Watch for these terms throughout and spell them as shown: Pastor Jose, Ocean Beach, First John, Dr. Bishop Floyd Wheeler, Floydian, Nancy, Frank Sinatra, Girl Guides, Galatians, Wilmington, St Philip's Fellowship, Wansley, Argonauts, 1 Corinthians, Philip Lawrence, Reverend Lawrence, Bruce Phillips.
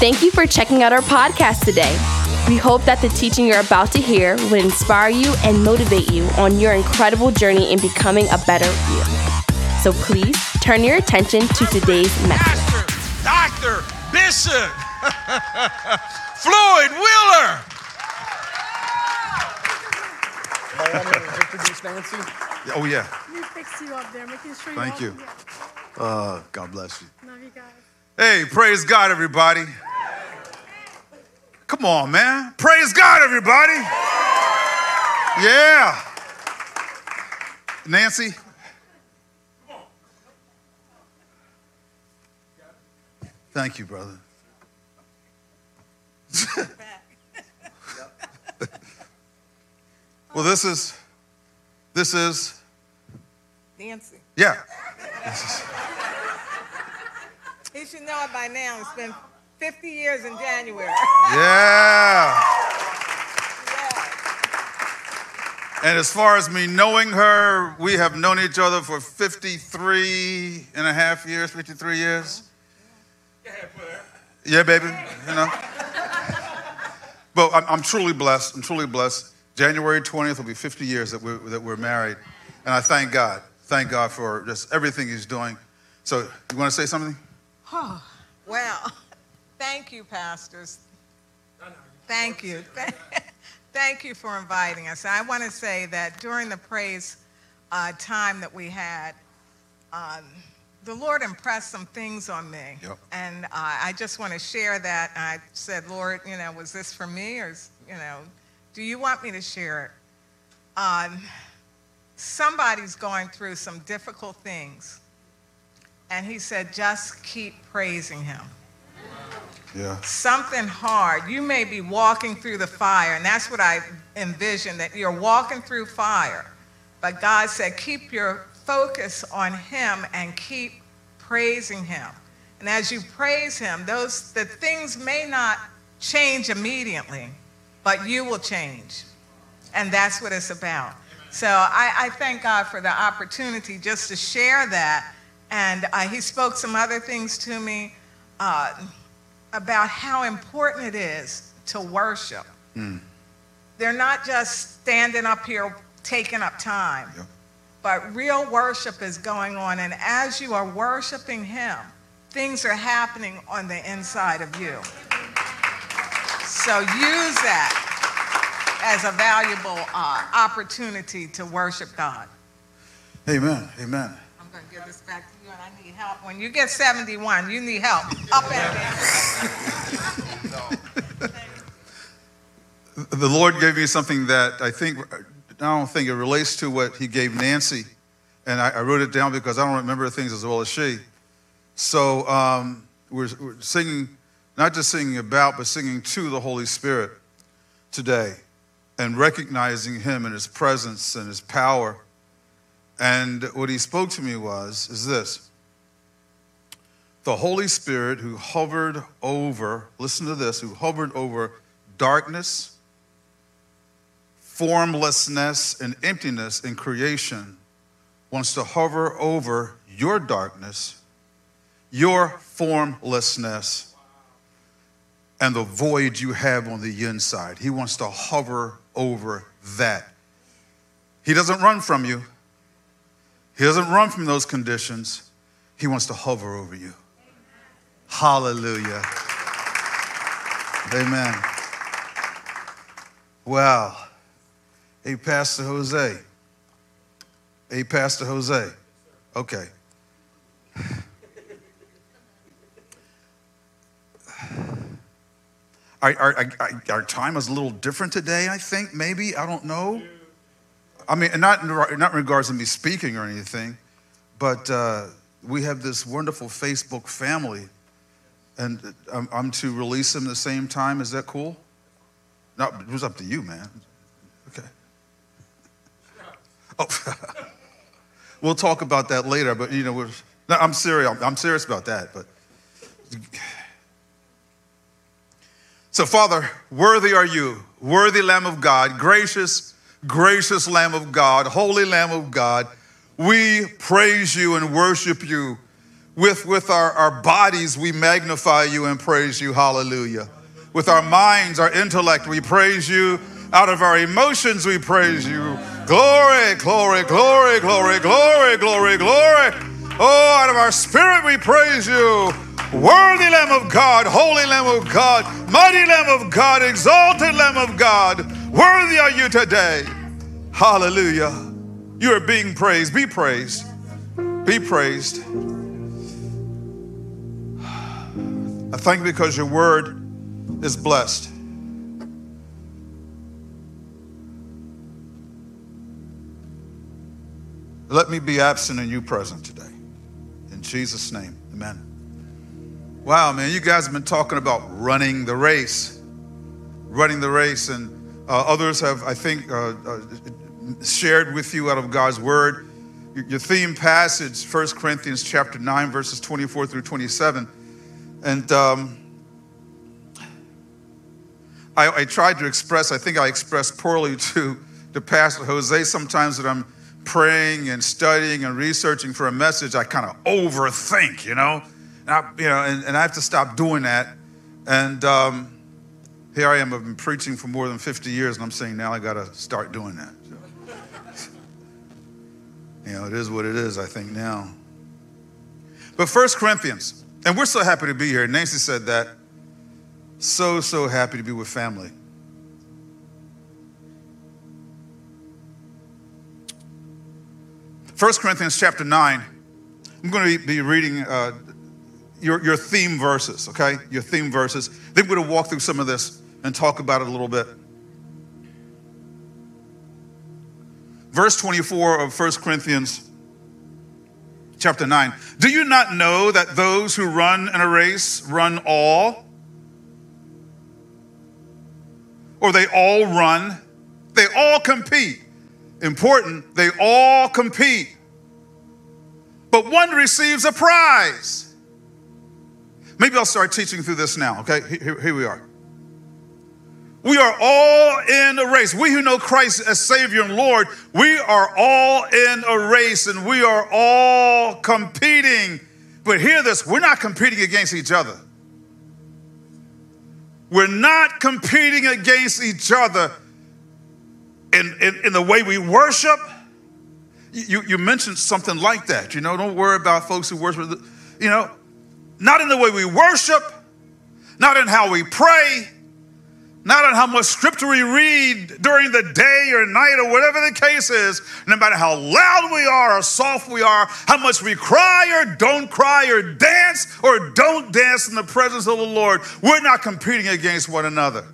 Thank you for checking out our podcast today. We hope that the teaching you're about to hear will inspire you and motivate you on your incredible journey in becoming a better you. So please turn your attention to today's message. Pastor, Dr. Bishop Floyd Wheeler. I want to introduce Nancy. Oh, yeah. Let me fix you up there, making sure you're Thank you. God bless you. Love you guys. Hey, praise God, everybody. Come on, man. Praise God, everybody. Yeah. Nancy. Thank you, brother. Well, this is Nancy. Yeah. He should know it by now. It's been 50 years in January. Yeah. And as far as me knowing her, we have known each other for 53 and a half years, 53 years. Yeah, baby, you know. But I'm truly blessed. I'm truly blessed. January 20th will be 50 years that we're married. And I thank God. Thank God for just everything he's doing. So you want to say something? Oh, well, thank you, pastors. Thank you. Thank you for inviting us. I want to say that during the praise time that we had, the Lord impressed some things on me, yep. And I just want to share that. I said, Lord, you know, was this for me, or, you know, do you want me to share it? Somebody's going through some difficult things, and he said, just keep praising him. Yeah. Something hard. You may be walking through the fire, and that's what I envision, that you're walking through fire, but God said, keep your focus on him and keep praising him. And as you praise him, the things may not change immediately, but you will change. And that's what it's about. Amen. So I thank God for the opportunity just to share that. And he spoke some other things to me about how important it is to worship. Mm. They're not just standing up here taking up time. Yep. But real worship is going on, and as you are worshiping him, things are happening on the inside of you. So use that as a valuable opportunity to worship God. Amen, amen. I'm going to give this back to you, and I need help. When you get 71, you need help. Up and down. The Lord gave me something that I don't think it relates to what he gave Nancy, and I wrote it down because I don't remember things as well as she. So we're singing, not just singing about, but singing to the Holy Spirit today and recognizing him and his presence and his power. And what he spoke to me is this. The Holy Spirit who hovered over, listen to this, who hovered over darkness, formlessness, and emptiness in creation wants to hover over your darkness, your formlessness, and the void you have on the inside. He wants to hover over that. He doesn't run from you. He doesn't run from those conditions. He wants to hover over you. Hallelujah. Amen. Wow. Hey, Pastor Jose. Hey, Pastor Jose. Okay. Our time is a little different today, I think, maybe. I don't know. I mean, not in regards to me speaking or anything, but we have this wonderful Facebook family, and I'm to release them the same time. Is that cool? No, it was up to you, man. Oh, we'll talk about that later, but you know, I'm serious about that. But so, Father, worthy are you, worthy Lamb of God, gracious, gracious Lamb of God, holy Lamb of God. We praise you and worship you. With our bodies, we magnify you and praise you. Hallelujah. With our minds, our intellect, we praise you. Out of our emotions, we praise you. Glory, glory, glory, glory, glory, glory, glory. Oh, out of our spirit, we praise you. Worthy Lamb of God, Holy Lamb of God, Mighty Lamb of God, Exalted Lamb of God. Worthy are you today. Hallelujah. You are being praised. Be praised. Be praised. I thank you because your word is blessed. Let me be absent and you present today. In Jesus' name, amen. Wow, man, you guys have been talking about running the race. And others have, I think, shared with you out of God's word. Your theme passage, 1 Corinthians chapter 9, verses 24 through 27. And I tried to express, I think I expressed poorly to Pastor Jose sometimes that I'm praying and studying and researching for a message. I kind of overthink, and I have to stop doing that. And here I am, I've been preaching for more than 50 years, and I'm saying now I got to start doing that. So, it is what it is, I think now. But 1 Corinthians. And we're so happy to be here. Nancy said that. So happy to be with family. First Corinthians chapter 9. I'm going to be reading your theme verses, okay? Your theme verses. Then we're going to walk through some of this and talk about it a little bit. Verse 24 of 1 Corinthians chapter 9. Do you not know that those who run in a race run all? Or they all run? They all compete. Important, they all compete. But one receives a prize. Maybe I'll start teaching through this now, okay? Here we are. We are all in a race. We who know Christ as Savior and Lord, we are all in a race and we are all competing. But hear this, we're not competing against each other. We're not competing against each other in the way we worship. You mentioned something like that. Don't worry about folks who worship. Not in the way we worship, not in how we pray, not on how much scripture we read during the day or night or whatever the case is, no matter how loud we are or soft we are, how much we cry or don't cry or don't dance in the presence of the Lord. We're not competing against one another.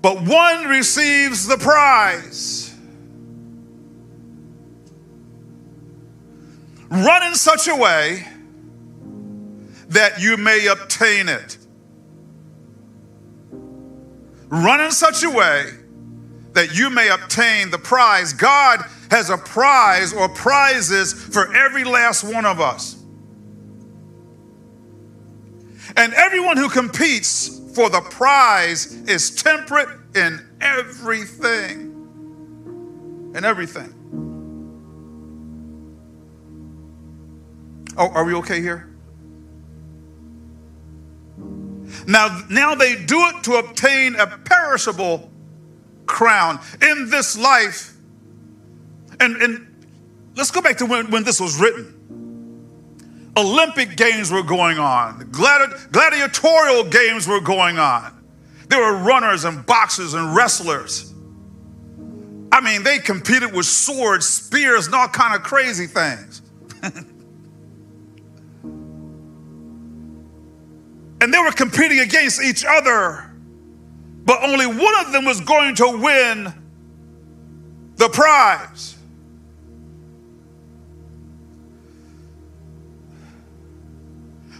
But one receives the prize. Run in such a way that you may obtain it. Run in such a way that you may obtain the prize. God has a prize or prizes for every last one of us. And everyone who competes for the prize is temperate in everything. In everything. Oh, are we okay here? Now they do it to obtain a perishable crown in this life. And let's go back to when this was written. Olympic games were going on. Gladiatorial games were going on. There were runners and boxers and wrestlers. I mean, they competed with swords, spears, and all kind of crazy things. And they were competing against each other, but only one of them was going to win the prize.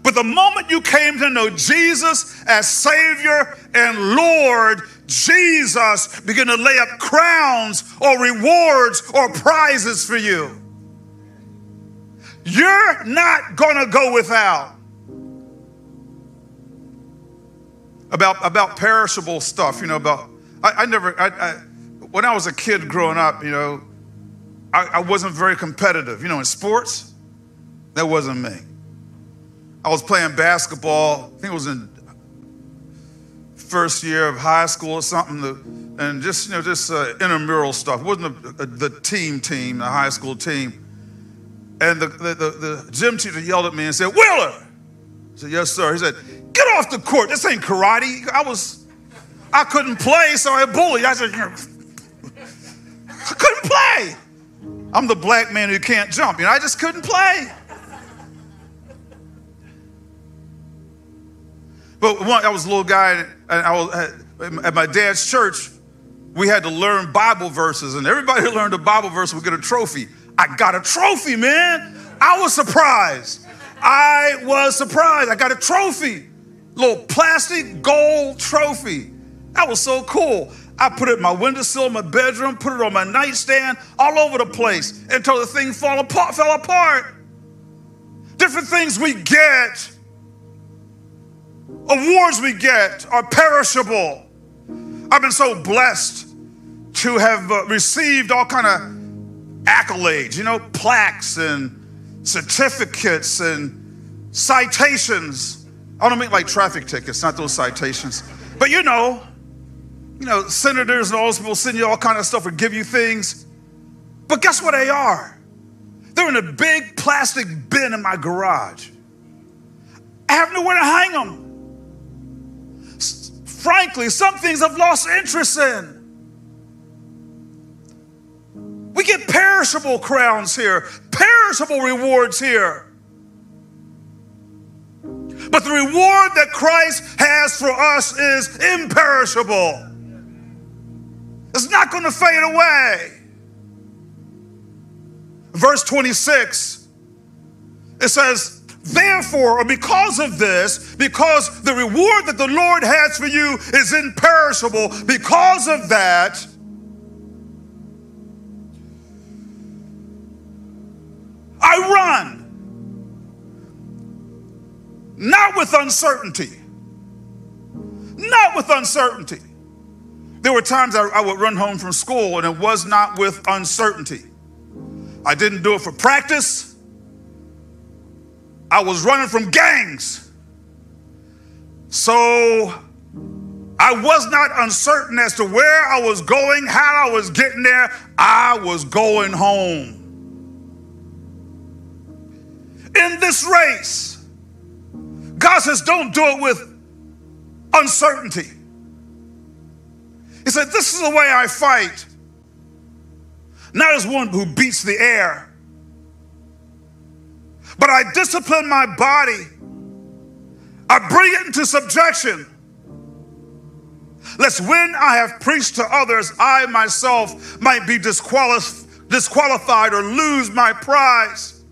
But the moment you came to know Jesus as Savior and Lord, Jesus began to lay up crowns or rewards or prizes for you. You're not going to go without. About perishable stuff, about, I never, when I was a kid growing up, I wasn't very competitive. You know, in sports, that wasn't me. I was playing basketball. I think it was in first year of high school or something, and just, you know, just intramural stuff. It wasn't the team, the high school team. And the gym teacher yelled at me and said, "Wheeler!" I said, "Yes, sir." He said, "Get off the court. This ain't karate." I couldn't play, so I bullied. I said, I couldn't play. I'm the black man who can't jump. You know, I just couldn't play. But one, I was a little guy, and I was at my dad's church. We had to learn Bible verses, and everybody who learned a Bible verse would get a trophy. I got a trophy, man. I was surprised. I got a trophy, little plastic gold trophy. That was so cool. I put it in my windowsill in my bedroom, put it on my nightstand, all over the place until the thing fell apart. Different things we get, awards we get, are perishable. I've been so blessed to have received all kind of accolades, you know, plaques and certificates and citations. I don't mean like traffic tickets, not those citations. But you know, senators and all those people send you all kind of stuff or give you things. But guess what they are? They're in a big plastic bin in my garage. I have nowhere to hang them. Frankly, some things I've lost interest in. We get perishable crowns here, perishable rewards here. But the reward that Christ has for us is imperishable. It's not going to fade away. Verse 26, it says, "Therefore, or because of this, because the reward that the Lord has for you is imperishable, because of that, I run, not with uncertainty." Not with uncertainty. There were times I would run home from school and it was not with uncertainty. I didn't do it for practice. I was running from gangs. So I was not uncertain as to where I was going, how I was getting there. I was going home. In this race, God says, don't do it with uncertainty. He said, this is the way I fight. Not as one who beats the air, but I discipline my body. I bring it into subjection, lest when I have preached to others, I myself might be disqualified or lose my prize.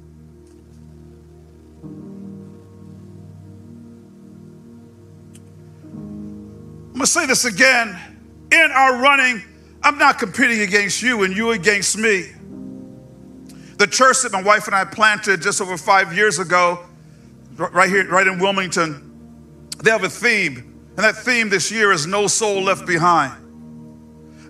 I'm going to say this again. In our running, I'm not competing against you and you against me. The church that my wife and I planted just over 5 years ago, right here, right in Wilmington, they have a theme. And that theme this year is No Soul Left Behind.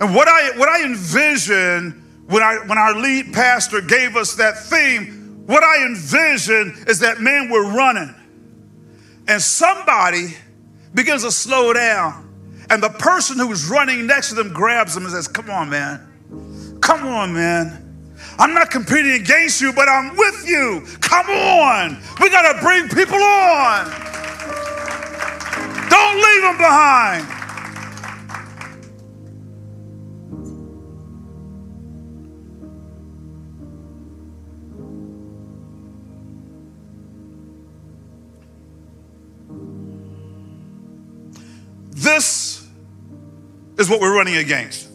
And what I envision when our lead pastor gave us that theme, what I envision is that, man, we're running. And somebody begins to slow down. And the person who's running next to them grabs them and says, "Come on, man. Come on, man. I'm not competing against you, but I'm with you. Come on. We got to bring people on. Don't leave them behind." This is what we're running against.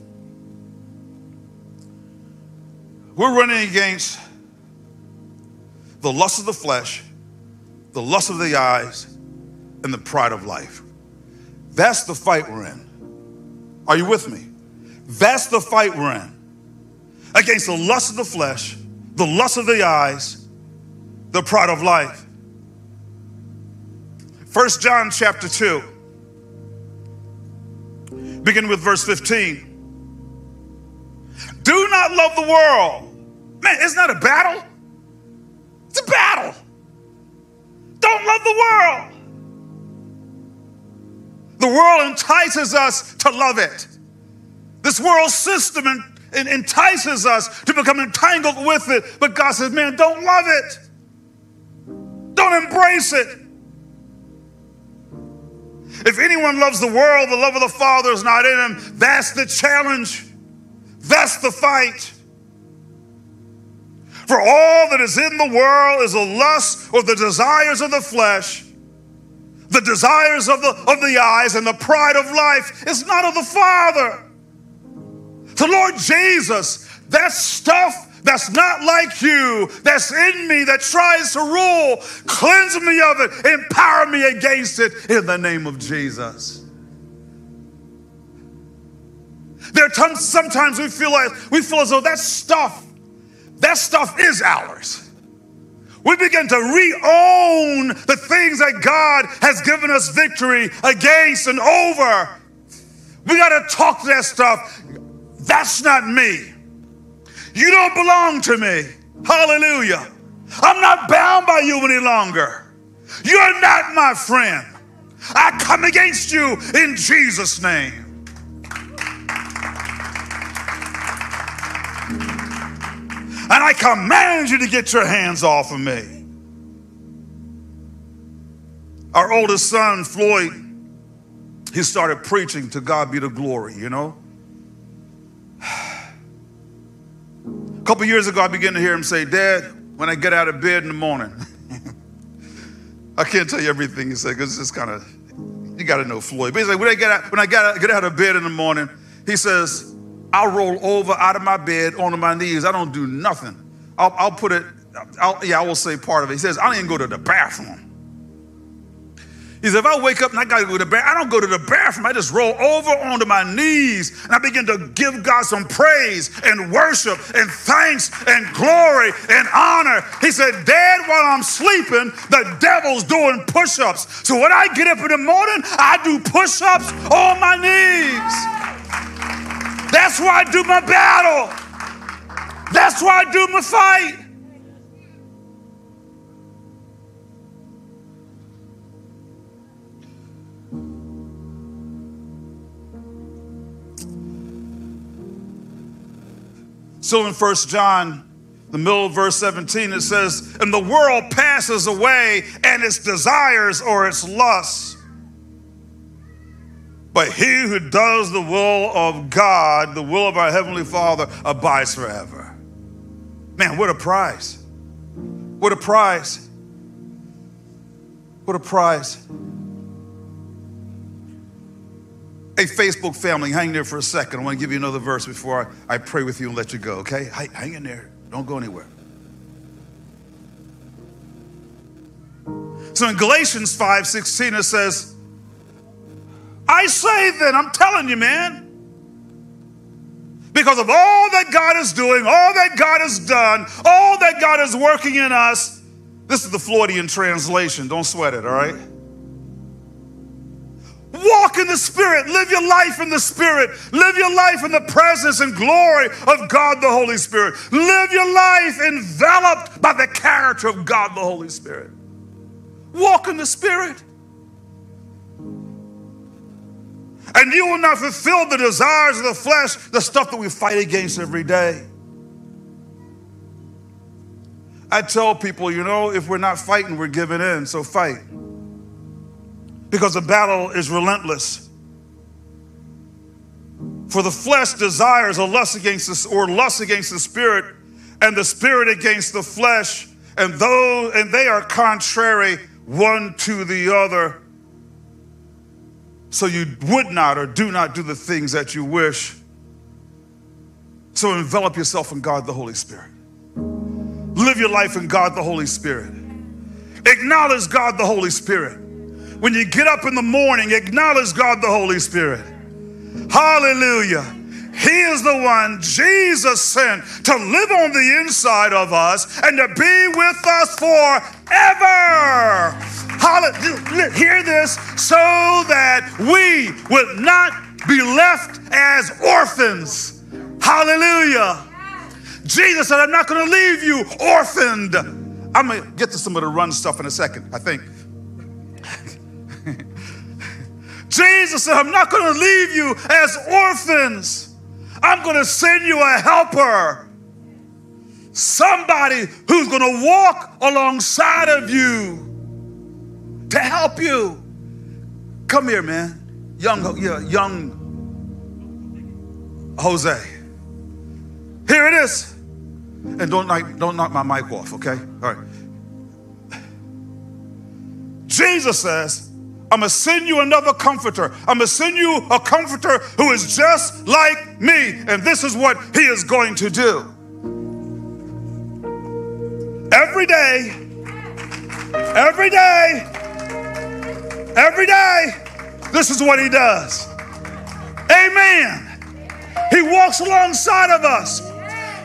We're running against the lust of the flesh, the lust of the eyes, and the pride of life. That's the fight we're in. Are you with me? That's the fight we're in. Against the lust of the flesh, the lust of the eyes, the pride of life. 1 John chapter 2. Begin with verse 15. "Do not love the world Man, it's not a battle. It's a battle. Don't love the world. The world entices us to love it. This world system entices us to become entangled with it. But God says, man, don't love it. Don't embrace it. If anyone loves the world, the love of the Father is not in him. That's the challenge. That's the fight. For all that is in the world is the lust or the desires of the flesh, the desires of the eyes, and the pride of life. It's not of the Father. The Lord Jesus, that stuff that's not like you, that's in me, that tries to rule, cleanse me of it, empower me against it in the name of Jesus. There are times sometimes we feel as though that stuff is ours. We begin to re-own the things that God has given us victory against and over. We got to talk to that stuff. That's not me. You don't belong to me. Hallelujah. I'm not bound by you any longer. You're not my friend. I come against you in Jesus' name. And I command you to get your hands off of me. Our oldest son, Floyd, he started preaching to God be the glory, you know. A couple years ago, I began to hear him say, Dad, when I get out of bed in the morning, I can't tell you everything he said because it's just kind of, you got to know Floyd. But he's like, when I get out of bed in the morning, he says, I'll roll over out of my bed onto my knees. I don't do nothing. I will say part of it. He says, I don't even go to the bathroom. He said, if I wake up and I got to go to the bathroom, I don't go to the bathroom. I just roll over onto my knees and I begin to give God some praise and worship and thanks and glory and honor. He said, Dad, while I'm sleeping, the devil's doing push-ups. So when I get up in the morning, I do push-ups on my knees. That's where I do my battle. That's where I do my fight. So in 1 John, the middle of verse 17, it says, and the world passes away and its desires or its lusts. But he who does the will of God, the will of our Heavenly Father, abides forever. Man, what a prize. What a prize. What a prize. Hey, Facebook family, hang there for a second. I want to give you another verse before I pray with you and let you go, okay? Hang in there. Don't go anywhere. So in Galatians 5:16, it says, I say then, I'm telling you, man, because of all that God is doing, all that God has done, all that God is working in us, this is the Floydian translation. Don't sweat it, all right? Walk in the Spirit. Live your life in the Spirit. Live your life in the presence and glory of God the Holy Spirit. Live your life enveloped by the character of God the Holy Spirit. Walk in the Spirit. And you will not fulfill the desires of the flesh, the stuff that we fight against every day. I tell people, you know, if we're not fighting, we're giving in, so fight. Because the battle is relentless. For the flesh desires or lust against the spirit, and the spirit against the flesh, and they are contrary one to the other. So you would not or do not do the things that you wish. So envelop yourself in God the Holy Spirit. Live your life in God the Holy Spirit. Acknowledge God the Holy Spirit. When you get up in the morning, acknowledge God the Holy Spirit. Hallelujah. He is the one Jesus sent to live on the inside of us and to be with us forever. Hallelujah. Hear this, so that we would not be left as orphans. Hallelujah. Jesus said, I'm not going to leave you orphaned. I'm going to get to some of the run stuff in a second, I think. Jesus said, I'm not going to leave you as orphans. I'm going to send you a helper. Somebody who's going to walk alongside of you to help you. Come here, man. Young Jose. Here it is. And don't knock my mic off, okay? All right. Jesus says, I'm going to send you another comforter. I'm going to send you a comforter who is just like me. And this is what he is going to do. Every day, this is what he does. Amen. He walks alongside of us.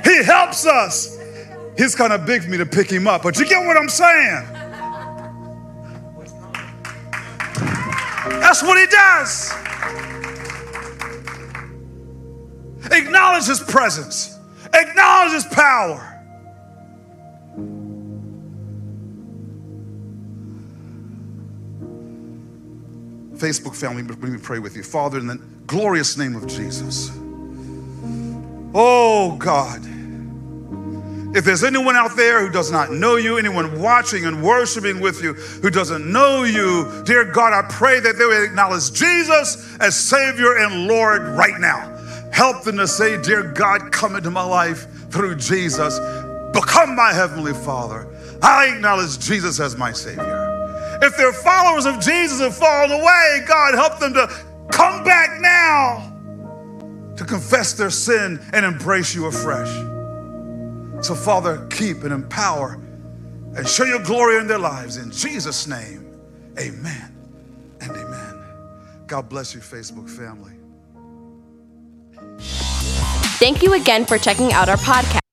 He helps us. He's kind of big for me to pick him up, but you get what I'm saying? That's what he does. Acknowledge his presence. Acknowledge his power. Facebook family, let me pray with you. Father, in the glorious name of Jesus. Oh, God. If there's anyone out there who does not know you, anyone watching and worshiping with you who doesn't know you, dear God, I pray that they would acknowledge Jesus as Savior and Lord right now. Help them to say, dear God, come into my life through Jesus. Become my Heavenly Father. I acknowledge Jesus as my Savior. If they're followers of Jesus have fallen away, God, help them to come back now to confess their sin and embrace you afresh. So, Father, keep and empower and show your glory in their lives. In Jesus' name, amen and amen. God bless you, Facebook family. Thank you again for checking out our podcast.